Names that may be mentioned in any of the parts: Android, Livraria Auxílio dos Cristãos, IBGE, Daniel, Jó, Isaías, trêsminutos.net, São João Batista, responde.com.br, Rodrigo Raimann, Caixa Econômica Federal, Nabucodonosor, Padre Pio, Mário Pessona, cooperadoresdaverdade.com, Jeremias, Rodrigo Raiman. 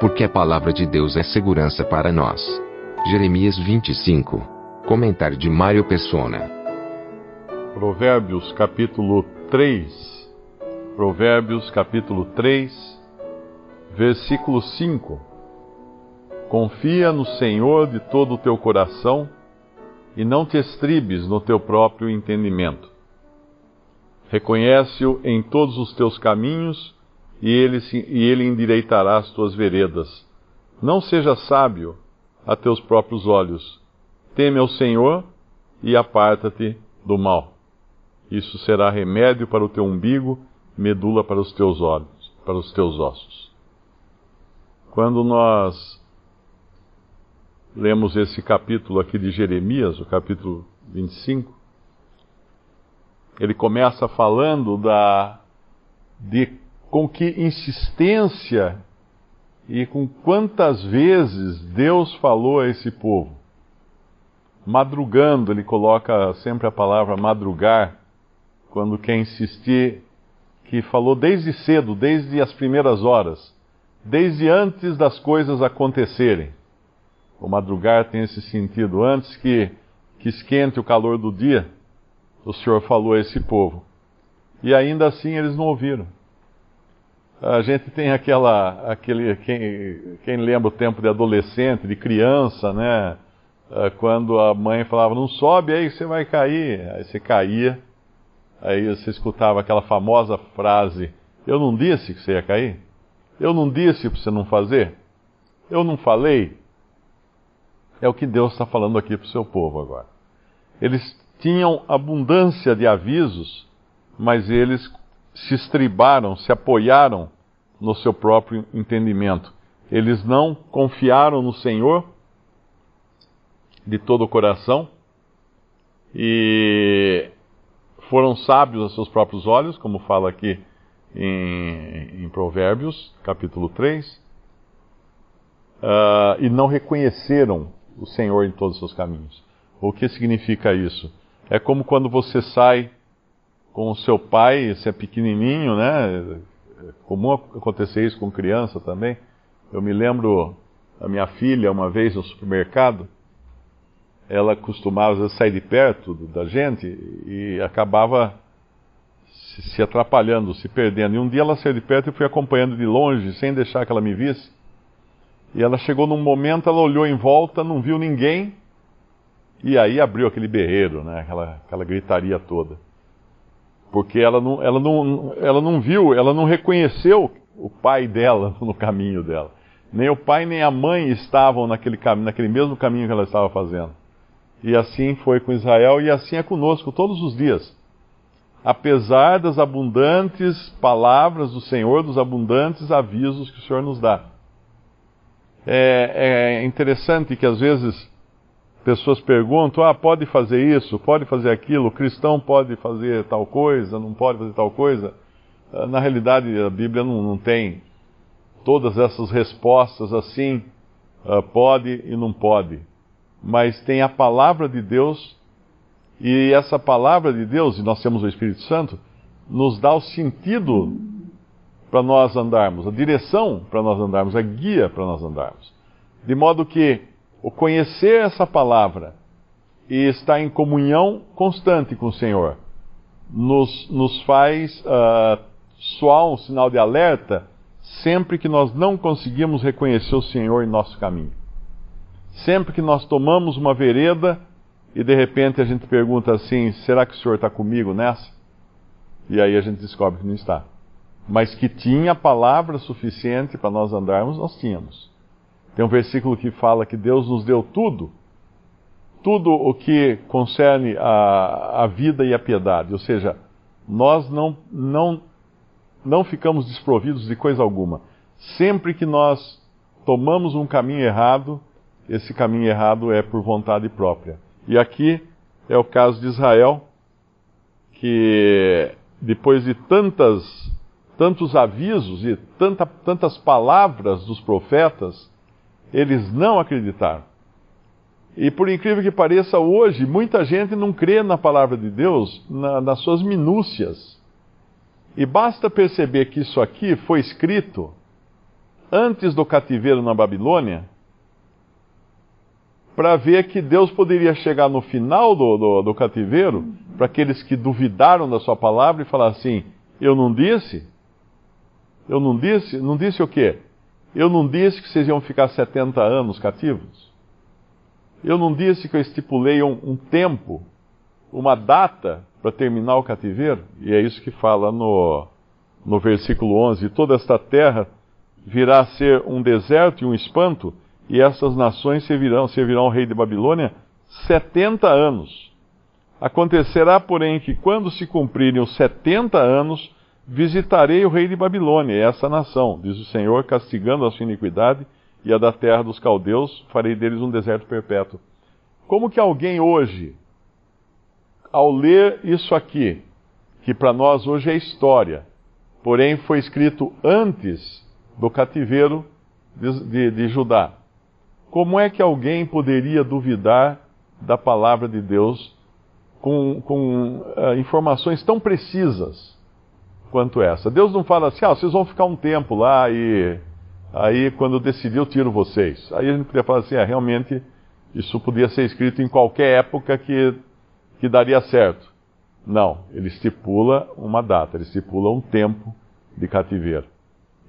Porque a palavra de Deus é segurança para nós. Jeremias 25. Comentário de Mário Pessona. Provérbios capítulo 3, versículo 5. Confia no Senhor de todo o teu coração e não te estribes no teu próprio entendimento. Reconhece-o em todos os teus caminhos e ele endireitará as tuas veredas. Não seja sábio a teus próprios olhos. Teme ao Senhor e aparta-te do mal. Isso será remédio para o teu umbigo, medula para os teus olhos, para os teus ossos. Quando nós lemos esse capítulo aqui de Jeremias, o capítulo 25, ele começa falando de com que insistência e com quantas vezes Deus falou a esse povo. Madrugando, ele coloca sempre a palavra madrugar, quando quer insistir, que falou desde cedo, desde as primeiras horas, desde antes das coisas acontecerem. O madrugar tem esse sentido, antes que esquente o calor do dia, o Senhor falou a esse povo. E ainda assim eles não ouviram. A gente tem quem lembra o tempo de adolescente, de criança, né? Quando a mãe falava, não sobe aí que você vai cair. Aí você caía, aí você escutava aquela famosa frase, eu não disse que você ia cair? Eu não disse para você não fazer? Eu não falei? É o que Deus está falando aqui para o seu povo agora. Eles tinham abundância de avisos, mas eles se estribaram, se apoiaram no seu próprio entendimento. Eles não confiaram no Senhor de todo o coração e foram sábios aos seus próprios olhos, como fala aqui em Provérbios, capítulo 3, e não reconheceram o Senhor em todos os seus caminhos. O que significa isso? É como quando você sai com o seu pai, se é pequenininho, né? É comum acontecer isso com criança também. Eu me lembro da minha filha, uma vez no supermercado, ela costumava às vezes sair de perto da gente e acabava se atrapalhando, se perdendo. E um dia ela saiu de perto e eu fui acompanhando de longe, sem deixar que ela me visse. E ela chegou num momento, ela olhou em volta, não viu ninguém, e aí abriu aquele berreiro, né? Aquela gritaria toda. Porque ela não viu, ela não reconheceu o pai dela no caminho dela. Nem o pai nem a mãe estavam naquele mesmo caminho que ela estava fazendo. E assim foi com Israel, e assim é conosco todos os dias. Apesar das abundantes palavras do Senhor, dos abundantes avisos que o Senhor nos dá. É interessante que às vezes pessoas perguntam, pode fazer isso, pode fazer aquilo, o cristão pode fazer tal coisa, não pode fazer tal coisa. Na realidade, a Bíblia não tem todas essas respostas assim, pode e não pode. Mas tem a palavra de Deus, e essa palavra de Deus, e nós temos o Espírito Santo, nos dá o sentido para nós andarmos, a direção para nós andarmos, a guia para nós andarmos. De modo que o conhecer essa palavra e estar em comunhão constante com o Senhor nos faz soar um sinal de alerta sempre que nós não conseguimos reconhecer o Senhor em nosso caminho. Sempre que nós tomamos uma vereda e de repente a gente pergunta assim, será que o Senhor está comigo nessa? E aí a gente descobre que não está. Mas que tinha palavra suficiente para nós andarmos, nós tínhamos. Tem um versículo que fala que Deus nos deu tudo o que concerne a vida e a piedade. Ou seja, nós não não ficamos desprovidos de coisa alguma. Sempre que nós tomamos um caminho errado, esse caminho errado é por vontade própria. E aqui é o caso de Israel, que depois de tantos avisos e tantas palavras dos profetas, eles não acreditaram. E por incrível que pareça, hoje muita gente não crê na palavra de Deus nas suas minúcias. E basta perceber que isso aqui foi escrito antes do cativeiro na Babilônia, para ver que Deus poderia chegar no final do cativeiro, para aqueles que duvidaram da sua palavra e falar assim: eu não disse? Eu não disse? Não disse o quê? Eu não disse que vocês iam ficar 70 anos cativos? Eu não disse que eu estipulei um tempo, uma data para terminar o cativeiro? E é isso que fala no versículo 11: toda esta terra virá a ser um deserto e um espanto, e essas nações servirão ao rei de Babilônia 70 anos. Acontecerá, porém, que quando se cumprirem os 70 anos, visitarei o rei de Babilônia, essa nação, diz o Senhor, castigando a sua iniquidade, e a da terra dos caldeus, farei deles um deserto perpétuo. Como que alguém hoje, ao ler isso aqui, que para nós hoje é história, porém foi escrito antes do cativeiro de Judá, como é que alguém poderia duvidar da palavra de Deus com informações tão precisas quanto essa? Deus não fala assim: vocês vão ficar um tempo lá e aí quando eu decidir eu tiro vocês. Aí a gente podia falar assim: realmente isso podia ser escrito em qualquer época que daria certo. Não, ele estipula uma data, ele estipula um tempo de cativeiro.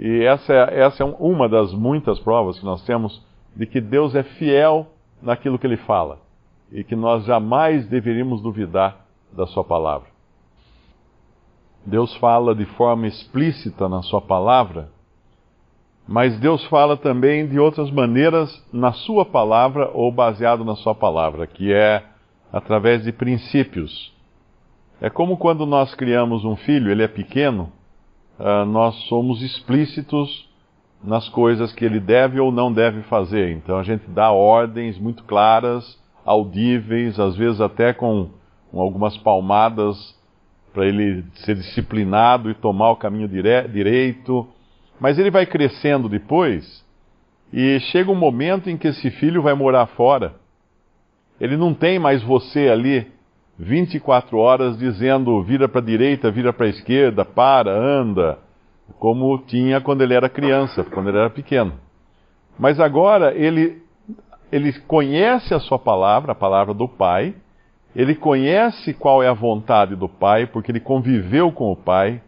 E essa é uma das muitas provas que nós temos de que Deus é fiel naquilo que Ele fala, e que nós jamais deveríamos duvidar da Sua palavra. Deus fala de forma explícita na Sua palavra, mas Deus fala também de outras maneiras na Sua palavra ou baseado na Sua palavra, que é através de princípios. É como quando nós criamos um filho, ele é pequeno, nós somos explícitos nas coisas que ele deve ou não deve fazer. Então a gente dá ordens muito claras, audíveis, às vezes até com algumas palmadas para ele ser disciplinado e tomar o caminho direito. Mas ele vai crescendo depois e chega um momento em que esse filho vai morar fora. Ele não tem mais você ali 24 horas dizendo: vira para a direita, vira para a esquerda, para, anda, como tinha quando ele era criança, quando ele era pequeno. Mas agora ele conhece a sua palavra, a palavra do Pai, ele conhece qual é a vontade do Pai, porque ele conviveu com o Pai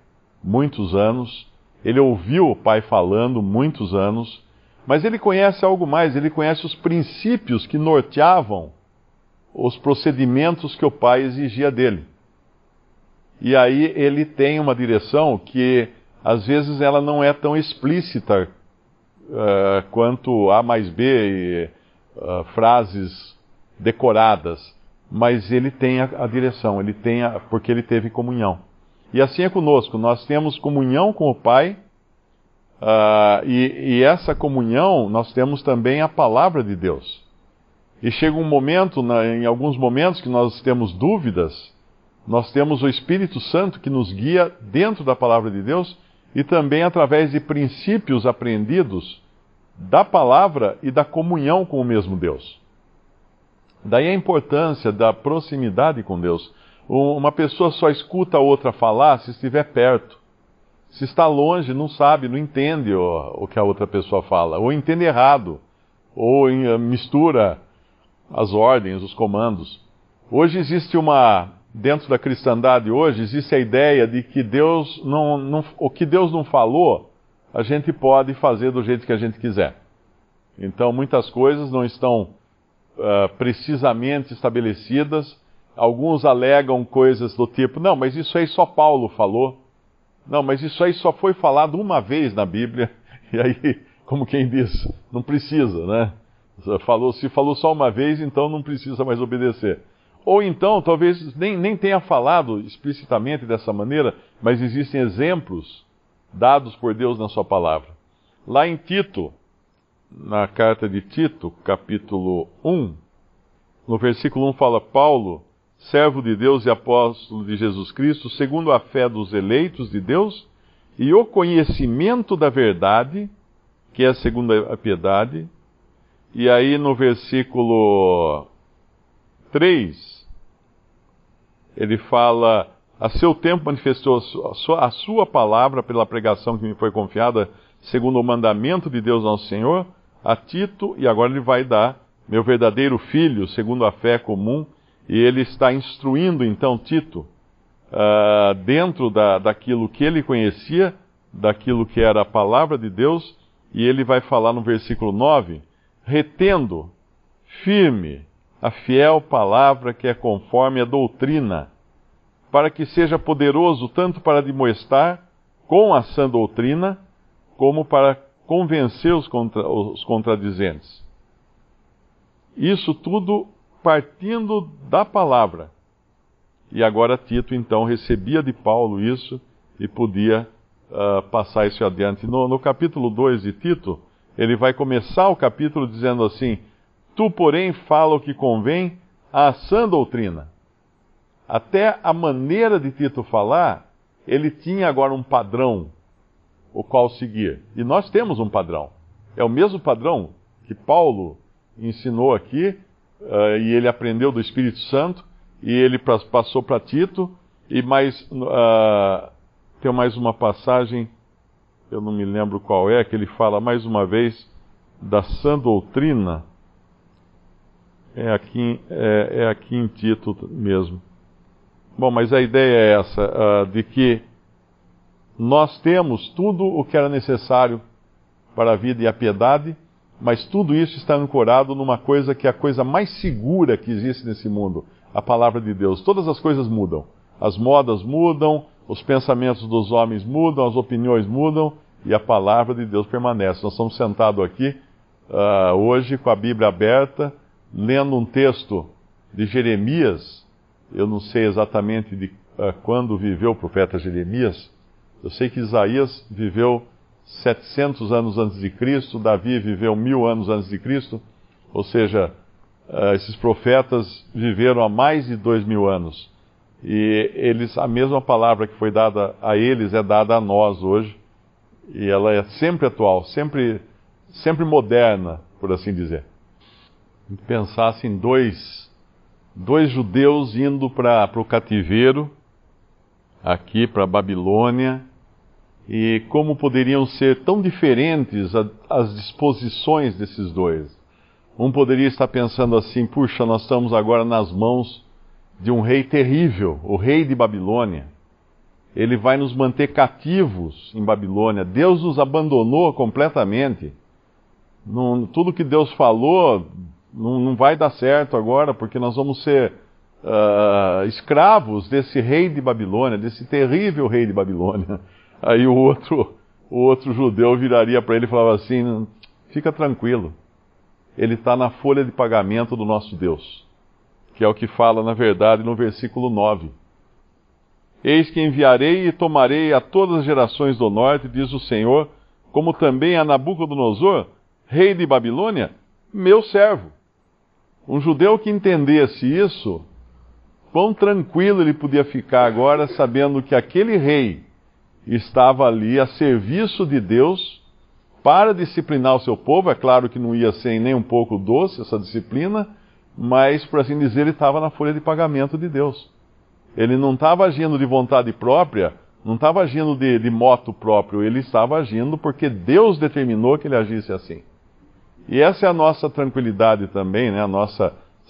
muitos anos, ele ouviu o Pai falando muitos anos, mas ele conhece algo mais, ele conhece os princípios que norteavam os procedimentos que o Pai exigia dele. E aí ele tem uma direção que às vezes ela não é tão explícita quanto A mais B e frases decoradas, mas ele tem a direção, ele tem porque ele teve comunhão. E assim é conosco, nós temos comunhão com o Pai, e essa comunhão nós temos também a palavra de Deus. E chega um momento, em alguns momentos que nós temos dúvidas, nós temos o Espírito Santo que nos guia dentro da palavra de Deus, e também através de princípios aprendidos da palavra e da comunhão com o mesmo Deus. Daí a importância da proximidade com Deus. Uma pessoa só escuta a outra falar se estiver perto. Se está longe, não sabe, não entende o que a outra pessoa fala, ou entende errado, ou mistura as ordens, os comandos. Hoje existe dentro da cristandade hoje, existe a ideia de que Deus o que Deus não falou, a gente pode fazer do jeito que a gente quiser. Então, muitas coisas não estão precisamente estabelecidas. Alguns alegam coisas do tipo: não, mas isso aí só Paulo falou. Não, mas isso aí só foi falado uma vez na Bíblia. E aí, como quem diz, não precisa, né? Se falou só uma vez, então não precisa mais obedecer. Ou então, talvez nem tenha falado explicitamente dessa maneira, mas existem exemplos dados por Deus na sua palavra. Lá em Tito, na carta de Tito, capítulo 1, no versículo 1 fala: Paulo, servo de Deus e apóstolo de Jesus Cristo, segundo a fé dos eleitos de Deus e o conhecimento da verdade, que é segundo a piedade. E aí no versículo 3, ele fala: a seu tempo manifestou a sua palavra pela pregação que me foi confiada, segundo o mandamento de Deus nosso Senhor, a Tito, e agora ele vai dar meu verdadeiro filho, segundo a fé comum, e ele está instruindo então Tito, dentro daquilo que ele conhecia, daquilo que era a palavra de Deus, e ele vai falar no versículo 9, retendo firme a fiel palavra que é conforme a doutrina, para que seja poderoso tanto para admoestar com a sã doutrina, como para convencer os contradizentes. Isso tudo partindo da palavra. E agora Tito, então, recebia de Paulo isso e podia passar isso adiante. No capítulo 2 de Tito, ele vai começar o capítulo dizendo assim: tu, porém, fala o que convém à sã doutrina. Até a maneira de Tito falar, ele tinha agora um padrão, o qual seguir. E nós temos um padrão. É o mesmo padrão que Paulo ensinou aqui, e ele aprendeu do Espírito Santo, e ele passou para Tito, e tem mais uma passagem, eu não me lembro qual é, que ele fala mais uma vez da sã doutrina. É aqui em Tito mesmo. Bom, mas a ideia é essa, de que nós temos tudo o que era necessário para a vida e a piedade, mas tudo isso está ancorado numa coisa que é a coisa mais segura que existe nesse mundo, a palavra de Deus. Todas as coisas mudam, as modas mudam, os pensamentos dos homens mudam, as opiniões mudam, e a palavra de Deus permanece. Nós estamos sentados aqui hoje com a Bíblia aberta, lendo um texto de Jeremias. Eu não sei exatamente de quando viveu o profeta Jeremias. Eu sei que Isaías viveu 700 anos antes de Cristo, Davi viveu 1000 anos antes de Cristo, ou seja, esses profetas viveram há mais de 2000 anos. E eles, a mesma palavra que foi dada a eles é dada a nós hoje, e ela é sempre atual, sempre moderna, por assim dizer. Pensasse em dois judeus indo para o cativeiro, aqui para a Babilônia, e como poderiam ser tão diferentes as disposições desses dois. Um poderia estar pensando assim: puxa, nós estamos agora nas mãos de um rei terrível, o rei de Babilônia. Ele vai nos manter cativos em Babilônia. Deus nos abandonou completamente. Tudo que Deus falou não vai dar certo agora, porque nós vamos ser escravos desse rei de Babilônia, desse terrível rei de Babilônia. Aí o outro judeu viraria para ele e falava assim: fica tranquilo, ele está na folha de pagamento do nosso Deus, que é o que fala, na verdade, no versículo 9. Eis que enviarei e tomarei a todas as gerações do norte, diz o Senhor, como também a Nabucodonosor, rei de Babilônia, meu servo. Um judeu que entendesse isso, quão tranquilo ele podia ficar agora, sabendo que aquele rei estava ali a serviço de Deus para disciplinar o seu povo. É claro que não ia ser nem um pouco doce essa disciplina, mas, por assim dizer, ele estava na folha de pagamento de Deus. Ele não estava agindo de vontade própria, não estava agindo de moto próprio, ele estava agindo porque Deus determinou que ele agisse assim. E essa é a nossa tranquilidade também, né?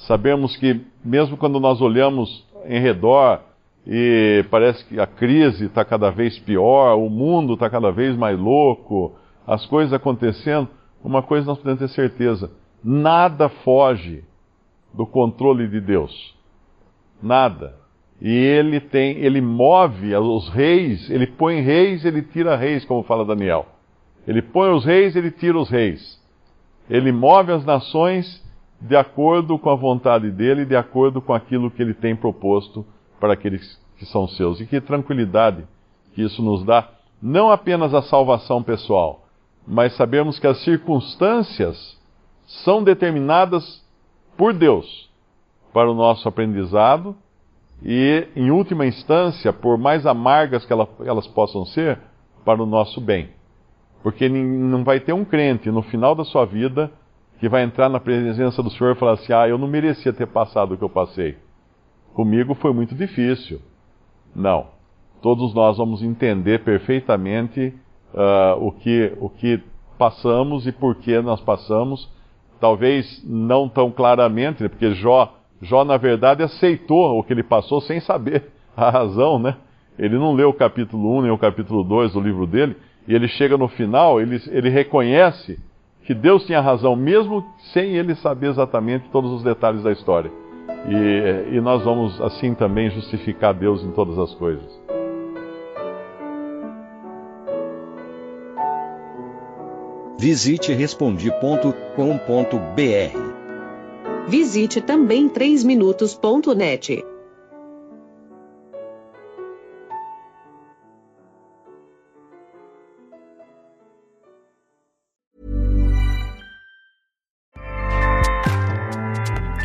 Sabemos que mesmo quando nós olhamos em redor e parece que a crise está cada vez pior, o mundo está cada vez mais louco, as coisas acontecendo, uma coisa nós podemos ter certeza: nada foge do controle de Deus. Nada. E ele move os reis, ele põe reis, ele tira reis, como fala Daniel. Ele põe os reis, ele tira os reis. Ele move as nações de acordo com a vontade dele, de acordo com aquilo que ele tem proposto para aqueles que são seus. E que tranquilidade que isso nos dá, não apenas a salvação pessoal, mas sabemos que as circunstâncias são determinadas por Deus para o nosso aprendizado e, em última instância, por mais amargas que elas possam ser, para o nosso bem. Porque não vai ter um crente no final da sua vida que vai entrar na presença do Senhor e falar assim: eu não merecia ter passado o que eu passei. Comigo foi muito difícil. Não. Todos nós vamos entender perfeitamente o que passamos e por que nós passamos. Talvez não tão claramente, porque Jó, na verdade, aceitou o que ele passou sem saber a razão, né? Ele não leu o capítulo 1 nem o capítulo 2 do livro dele, e ele chega no final, ele reconhece que Deus tinha razão, mesmo sem ele saber exatamente todos os detalhes da história. E nós vamos, assim também, justificar Deus em todas as coisas. Visite responde.com.br. Visite também trêsminutos.net.